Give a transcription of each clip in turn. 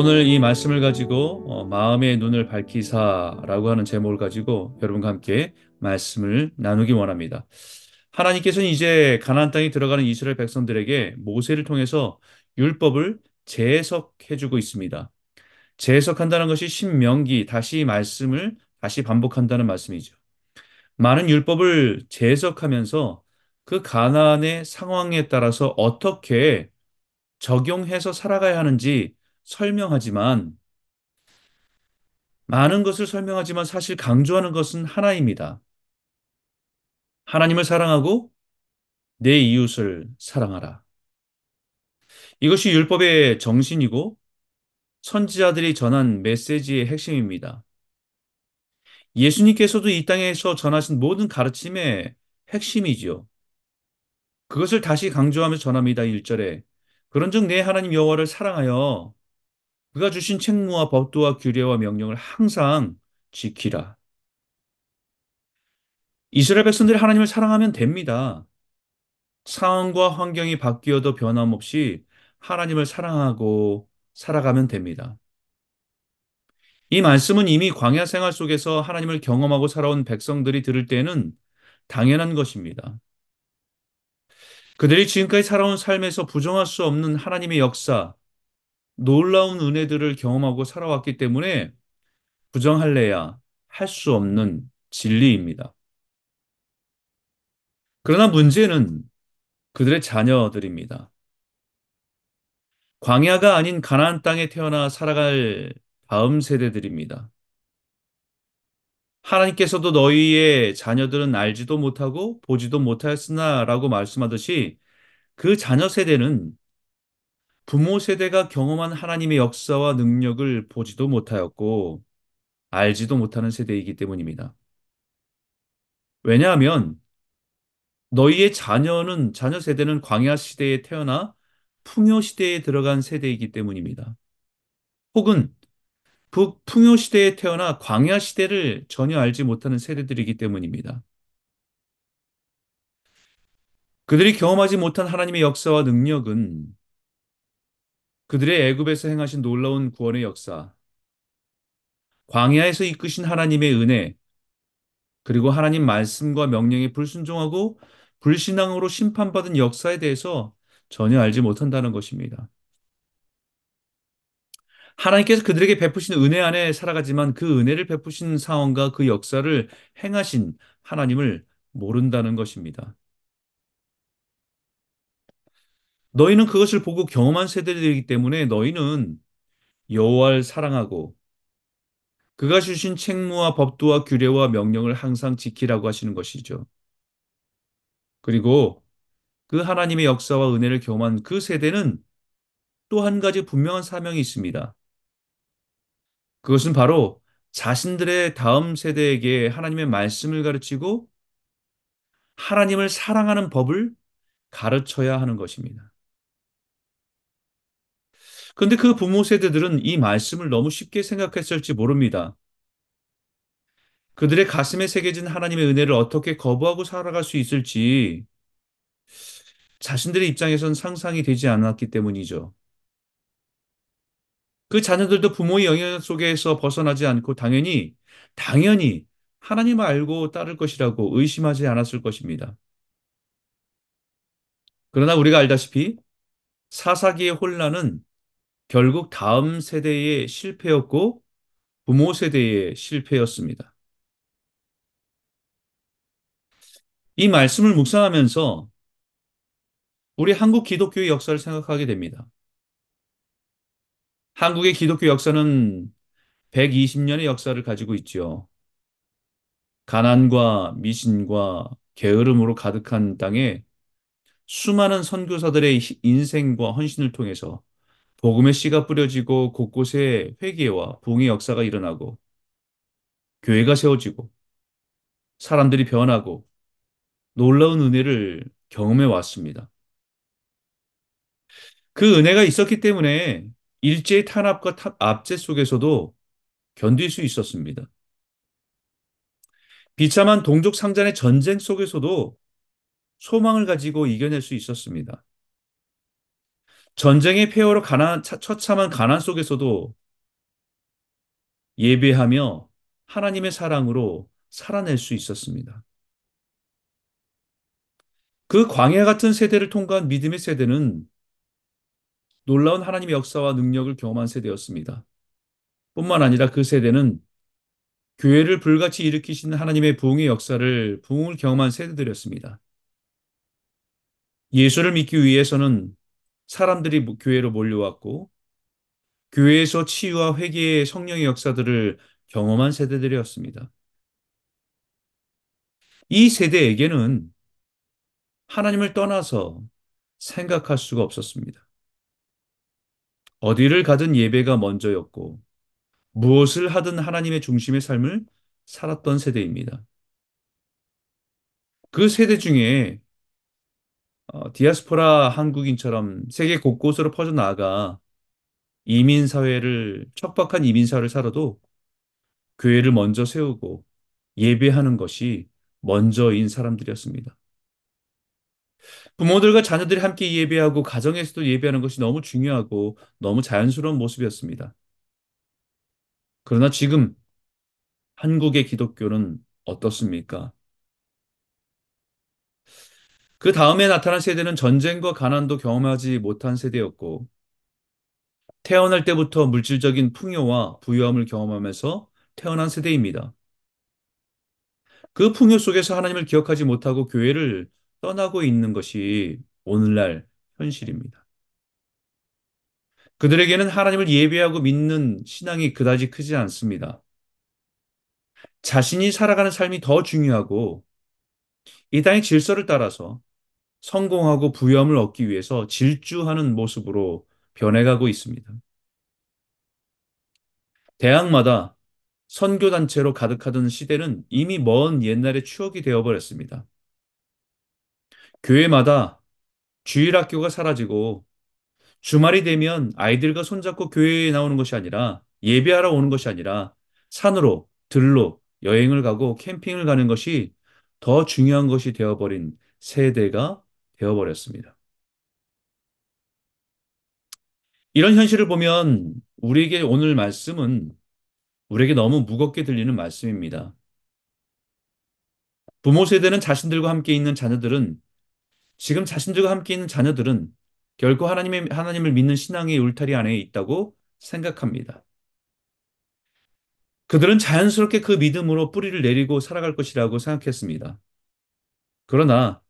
오늘 이 말씀을 가지고 마음의 눈을 밝히사라고 하는 제목을 가지고 여러분과 함께 말씀을 나누기 원합니다. 하나님께서는 이제 가나안 땅에 들어가는 이스라엘 백성들에게 모세를 통해서 율법을 재해석해주고 있습니다. 재해석한다는 것이 신명기, 다시 말씀을 다시 반복한다는 말씀이죠. 많은 율법을 재해석하면서 그 가나안의 상황에 따라서 어떻게 적용해서 살아가야 하는지 설명하지만, 많은 것을 설명하지만 사실 강조하는 것은 하나입니다. 하나님을 사랑하고 내 이웃을 사랑하라. 이것이 율법의 정신이고 선지자들이 전한 메시지의 핵심입니다. 예수님께서도 이 땅에서 전하신 모든 가르침의 핵심이지요. 그것을 다시 강조하면서 전합니다. 1절에 그런즉 내 하나님 여호와를 사랑하여 그가 주신 책무와 법도와 규례와 명령을 항상 지키라. 이스라엘 백성들이 하나님을 사랑하면 됩니다. 상황과 환경이 바뀌어도 변함없이 하나님을 사랑하고 살아가면 됩니다. 이 말씀은 이미 광야 생활 속에서 하나님을 경험하고 살아온 백성들이 들을 때는 당연한 것입니다. 그들이 지금까지 살아온 삶에서 부정할 수 없는 하나님의 역사, 놀라운 은혜들을 경험하고 살아왔기 때문에 부정할래야 할 수 없는 진리입니다. 그러나 문제는 그들의 자녀들입니다. 광야가 아닌 가나안 땅에 태어나 살아갈 다음 세대들입니다. 하나님께서도 너희의 자녀들은 알지도 못하고 보지도 못하였으나 라고 말씀하듯이, 그 자녀 세대는 부모 세대가 경험한 하나님의 역사와 능력을 보지도 못하였고 알지도 못하는 세대이기 때문입니다. 왜냐하면 너희의 자녀 세대는 광야 시대에 태어나 풍요 시대에 들어간 세대이기 때문입니다. 혹은 북풍요 시대에 태어나 광야 시대를 전혀 알지 못하는 세대들이기 때문입니다. 그들이 경험하지 못한 하나님의 역사와 능력은 그들의 애굽에서 행하신 놀라운 구원의 역사, 광야에서 이끄신 하나님의 은혜, 그리고 하나님 말씀과 명령에 불순종하고 불신앙으로 심판받은 역사에 대해서 전혀 알지 못한다는 것입니다. 하나님께서 그들에게 베푸신 은혜 안에 살아가지만 그 은혜를 베푸신 상황과 그 역사를 행하신 하나님을 모른다는 것입니다. 너희는 그것을 보고 경험한 세대들이기 때문에 너희는 여호와를 사랑하고 그가 주신 책무와 법도와 규례와 명령을 항상 지키라고 하시는 것이죠. 그리고 그 하나님의 역사와 은혜를 경험한 그 세대는 또 한 가지 분명한 사명이 있습니다. 그것은 바로 자신들의 다음 세대에게 하나님의 말씀을 가르치고 하나님을 사랑하는 법을 가르쳐야 하는 것입니다. 근데 그 부모 세대들은 이 말씀을 너무 쉽게 생각했을지 모릅니다. 그들의 가슴에 새겨진 하나님의 은혜를 어떻게 거부하고 살아갈 수 있을지 자신들의 입장에선 상상이 되지 않았기 때문이죠. 그 자녀들도 부모의 영향 속에서 벗어나지 않고 당연히 하나님을 알고 따를 것이라고 의심하지 않았을 것입니다. 그러나 우리가 알다시피 사사기의 혼란은 결국 다음 세대의 실패였고 부모 세대의 실패였습니다. 이 말씀을 묵상하면서 우리 한국 기독교의 역사를 생각하게 됩니다. 한국의 기독교 역사는 120년의 역사를 가지고 있죠. 가난과 미신과 게으름으로 가득한 땅에 수많은 선교사들의 인생과 헌신을 통해서 복음의 씨가 뿌려지고 곳곳에 회개와 부흥의 역사가 일어나고 교회가 세워지고 사람들이 변하고 놀라운 은혜를 경험해 왔습니다. 그 은혜가 있었기 때문에 일제의 탄압과 압제 속에서도 견딜 수 있었습니다. 비참한 동족 상잔의 전쟁 속에서도 소망을 가지고 이겨낼 수 있었습니다. 전쟁의 폐허로 처참한 가난 속에서도 예배하며 하나님의 사랑으로 살아낼 수 있었습니다. 그 광야 같은 세대를 통과한 믿음의 세대는 놀라운 하나님의 역사와 능력을 경험한 세대였습니다. 뿐만 아니라 그 세대는 교회를 불같이 일으키신 하나님의 부흥의 역사를 부흥을 경험한 세대들이었습니다. 예수를 믿기 위해서는 사람들이 교회로 몰려왔고 교회에서 치유와 회개의 성령의 역사들을 경험한 세대들이었습니다. 이 세대에게는 하나님을 떠나서 생각할 수가 없었습니다. 어디를 가든 예배가 먼저였고 무엇을 하든 하나님의 중심의 삶을 살았던 세대입니다. 그 세대 중에 디아스포라 한국인처럼 세계 곳곳으로 퍼져나가 척박한 이민사회를 살아도 교회를 먼저 세우고 예배하는 것이 먼저인 사람들이었습니다. 부모들과 자녀들이 함께 예배하고 가정에서도 예배하는 것이 너무 중요하고 너무 자연스러운 모습이었습니다. 그러나 지금 한국의 기독교는 어떻습니까? 그 다음에 나타난 세대는 전쟁과 가난도 경험하지 못한 세대였고 태어날 때부터 물질적인 풍요와 부유함을 경험하면서 태어난 세대입니다. 그 풍요 속에서 하나님을 기억하지 못하고 교회를 떠나고 있는 것이 오늘날 현실입니다. 그들에게는 하나님을 예배하고 믿는 신앙이 그다지 크지 않습니다. 자신이 살아가는 삶이 더 중요하고 이 땅의 질서를 따라서 성공하고 부유함을 얻기 위해서 질주하는 모습으로 변해가고 있습니다. 대학마다 선교단체로 가득하던 시대는 이미 먼 옛날의 추억이 되어버렸습니다. 교회마다 주일학교가 사라지고 주말이 되면 아이들과 손잡고 교회에 나오는 것이 아니라 예배하러 오는 것이 아니라 산으로 들로 여행을 가고 캠핑을 가는 것이 더 중요한 것이 되어버린 세대가 되어버렸습니다. 이런 현실을 보면 우리에게 오늘 말씀은 우리에게 너무 무겁게 들리는 말씀입니다. 부모 세대는 지금 자신들과 함께 있는 자녀들은 결코 하나님을 믿는 신앙의 울타리 안에 있다고 생각합니다. 그들은 자연스럽게 그 믿음으로 뿌리를 내리고 살아갈 것이라고 생각했습니다. 그러나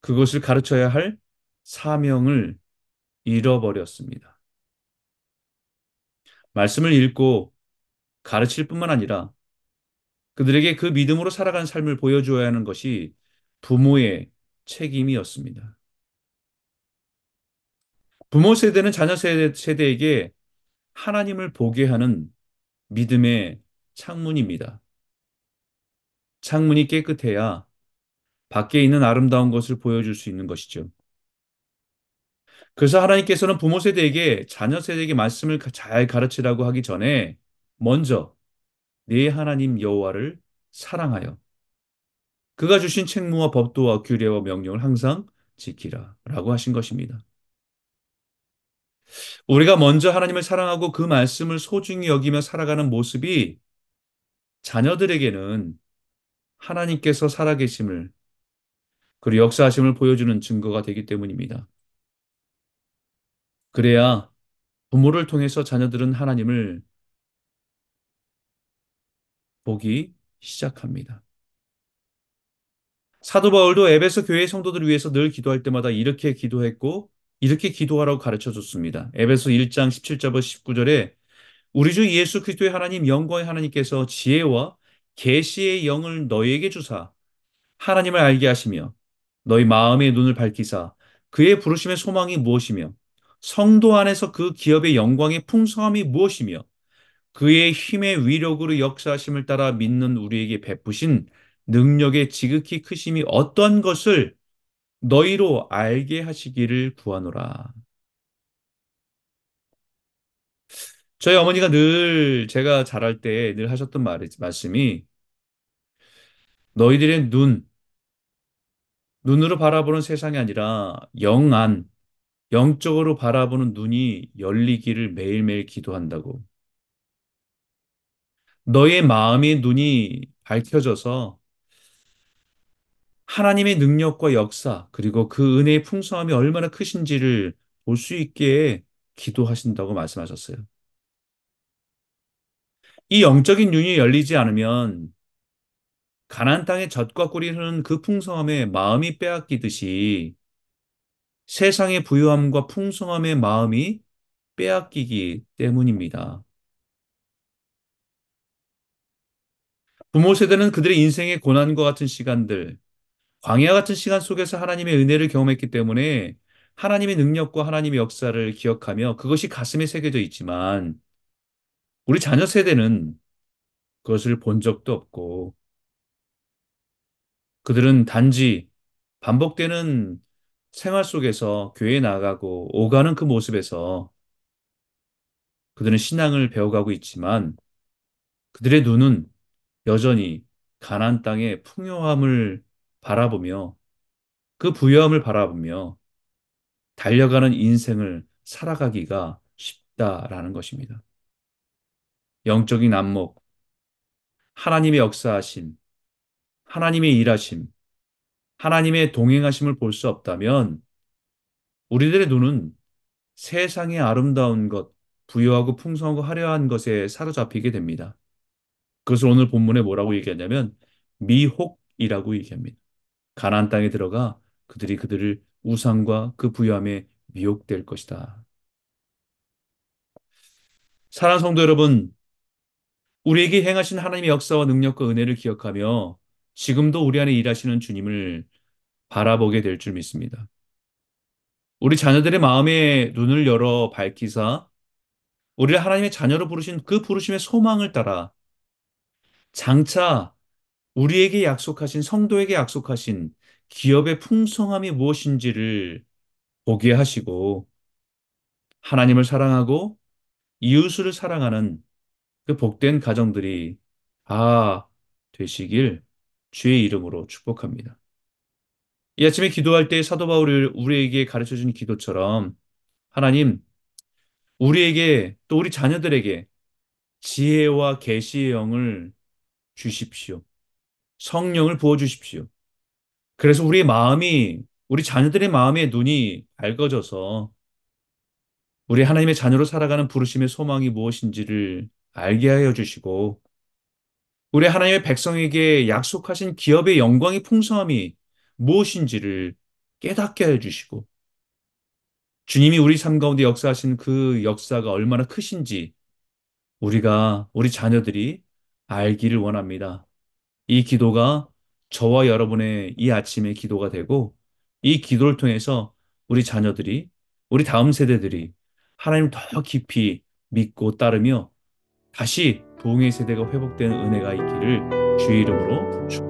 그것을 가르쳐야 할 사명을 잃어버렸습니다. 말씀을 읽고 가르칠 뿐만 아니라 그들에게 그 믿음으로 살아가는 삶을 보여줘야 하는 것이 부모의 책임이었습니다. 부모 세대는 자녀 세대에게 하나님을 보게 하는 믿음의 창문입니다. 창문이 깨끗해야 밖에 있는 아름다운 것을 보여줄 수 있는 것이죠. 그래서 하나님께서는 부모 세대에게 자녀 세대에게 말씀을 잘 가르치라고 하기 전에 먼저 네 하나님 여호와를 사랑하여 그가 주신 책무와 법도와 규례와 명령을 항상 지키라라고 하신 것입니다. 우리가 먼저 하나님을 사랑하고 그 말씀을 소중히 여기며 살아가는 모습이 자녀들에게는 하나님께서 살아계심을 그리고 역사하심을 보여주는 증거가 되기 때문입니다. 그래야 부모를 통해서 자녀들은 하나님을 보기 시작합니다. 사도 바울도 에베소 교회의 성도들을 위해서 늘 기도할 때마다 이렇게 기도했고 이렇게 기도하라고 가르쳐줬습니다. 에베소 1장 17절부터 19절에 우리 주 예수 그리스도의 하나님 영광의 하나님께서 지혜와 계시의 영을 너희에게 주사 하나님을 알게 하시며 너희 마음의 눈을 밝히사 그의 부르심의 소망이 무엇이며 성도 안에서 그 기업의 영광의 풍성함이 무엇이며 그의 힘의 위력으로 역사하심을 따라 믿는 우리에게 베푸신 능력의 지극히 크심이 어떤 것을 너희로 알게 하시기를 구하노라. 저희 어머니가 늘 제가 자랄 때 늘 하셨던 말씀이 너희들의 눈으로 바라보는 세상이 아니라 영안, 영적으로 바라보는 눈이 열리기를 매일매일 기도한다고. 너의 마음의 눈이 밝혀져서 하나님의 능력과 역사, 그리고 그 은혜의 풍성함이 얼마나 크신지를 볼 수 있게 기도하신다고 말씀하셨어요. 이 영적인 눈이 열리지 않으면 가나안 땅의 젖과 꿀이 흐르는 그 풍성함에 마음이 빼앗기듯이 세상의 부유함과 풍성함의 마음이 빼앗기기 때문입니다. 부모 세대는 그들의 인생의 고난과 같은 시간들, 광야 같은 시간 속에서 하나님의 은혜를 경험했기 때문에 하나님의 능력과 하나님의 역사를 기억하며 그것이 가슴에 새겨져 있지만, 우리 자녀 세대는 그것을 본 적도 없고 그들은 단지 반복되는 생활 속에서 교회에 나가고 오가는 그 모습에서 그들은 신앙을 배워가고 있지만 그들의 눈은 여전히 가나안 땅의 풍요함을 바라보며 그 부유함을 바라보며 달려가는 인생을 살아가기가 쉽다라는 것입니다. 영적인 안목, 하나님의 역사하심, 하나님의 일하심, 하나님의 동행하심을 볼 수 없다면 우리들의 눈은 세상의 아름다운 것, 부유하고 풍성하고 화려한 것에 사로잡히게 됩니다. 그것을 오늘 본문에 뭐라고 얘기하냐면 미혹이라고 얘기합니다. 가나안 땅에 들어가 그들이 그들을 우상과 그 부유함에 미혹될 것이다. 사랑하는 성도 여러분, 우리에게 행하신 하나님의 역사와 능력과 은혜를 기억하며 지금도 우리 안에 일하시는 주님을 바라보게 될 줄 믿습니다. 우리 자녀들의 마음에 눈을 열어 밝히사 우리를 하나님의 자녀로 부르신 그 부르심의 소망을 따라 장차 우리에게 약속하신, 성도에게 약속하신 기업의 풍성함이 무엇인지를 보게 하시고 하나님을 사랑하고 이웃을 사랑하는 그 복된 가정들이 다 되시길 주의 이름으로 축복합니다. 이 아침에 기도할 때 사도 바울이 우리에게 가르쳐준 기도처럼 하나님, 우리에게 또 우리 자녀들에게 지혜와 계시의 영을 주십시오. 성령을 부어주십시오. 그래서 우리의 마음이, 우리 자녀들의 마음의 눈이 밝아져서 우리 하나님의 자녀로 살아가는 부르심의 소망이 무엇인지를 알게 하여 주시고 우리 하나님의 백성에게 약속하신 기업의 영광의 풍성함이 무엇인지를 깨닫게 하여 주시고 주님이 우리 삶 가운데 역사하신 그 역사가 얼마나 크신지 우리가, 우리 자녀들이 알기를 원합니다. 이 기도가 저와 여러분의 이 아침의 기도가 되고 이 기도를 통해서 우리 자녀들이, 우리 다음 세대들이 하나님을 더 깊이 믿고 따르며 다시 부흥의 세대가 회복되는 은혜가 있기를 주의 이름으로 축복합니다.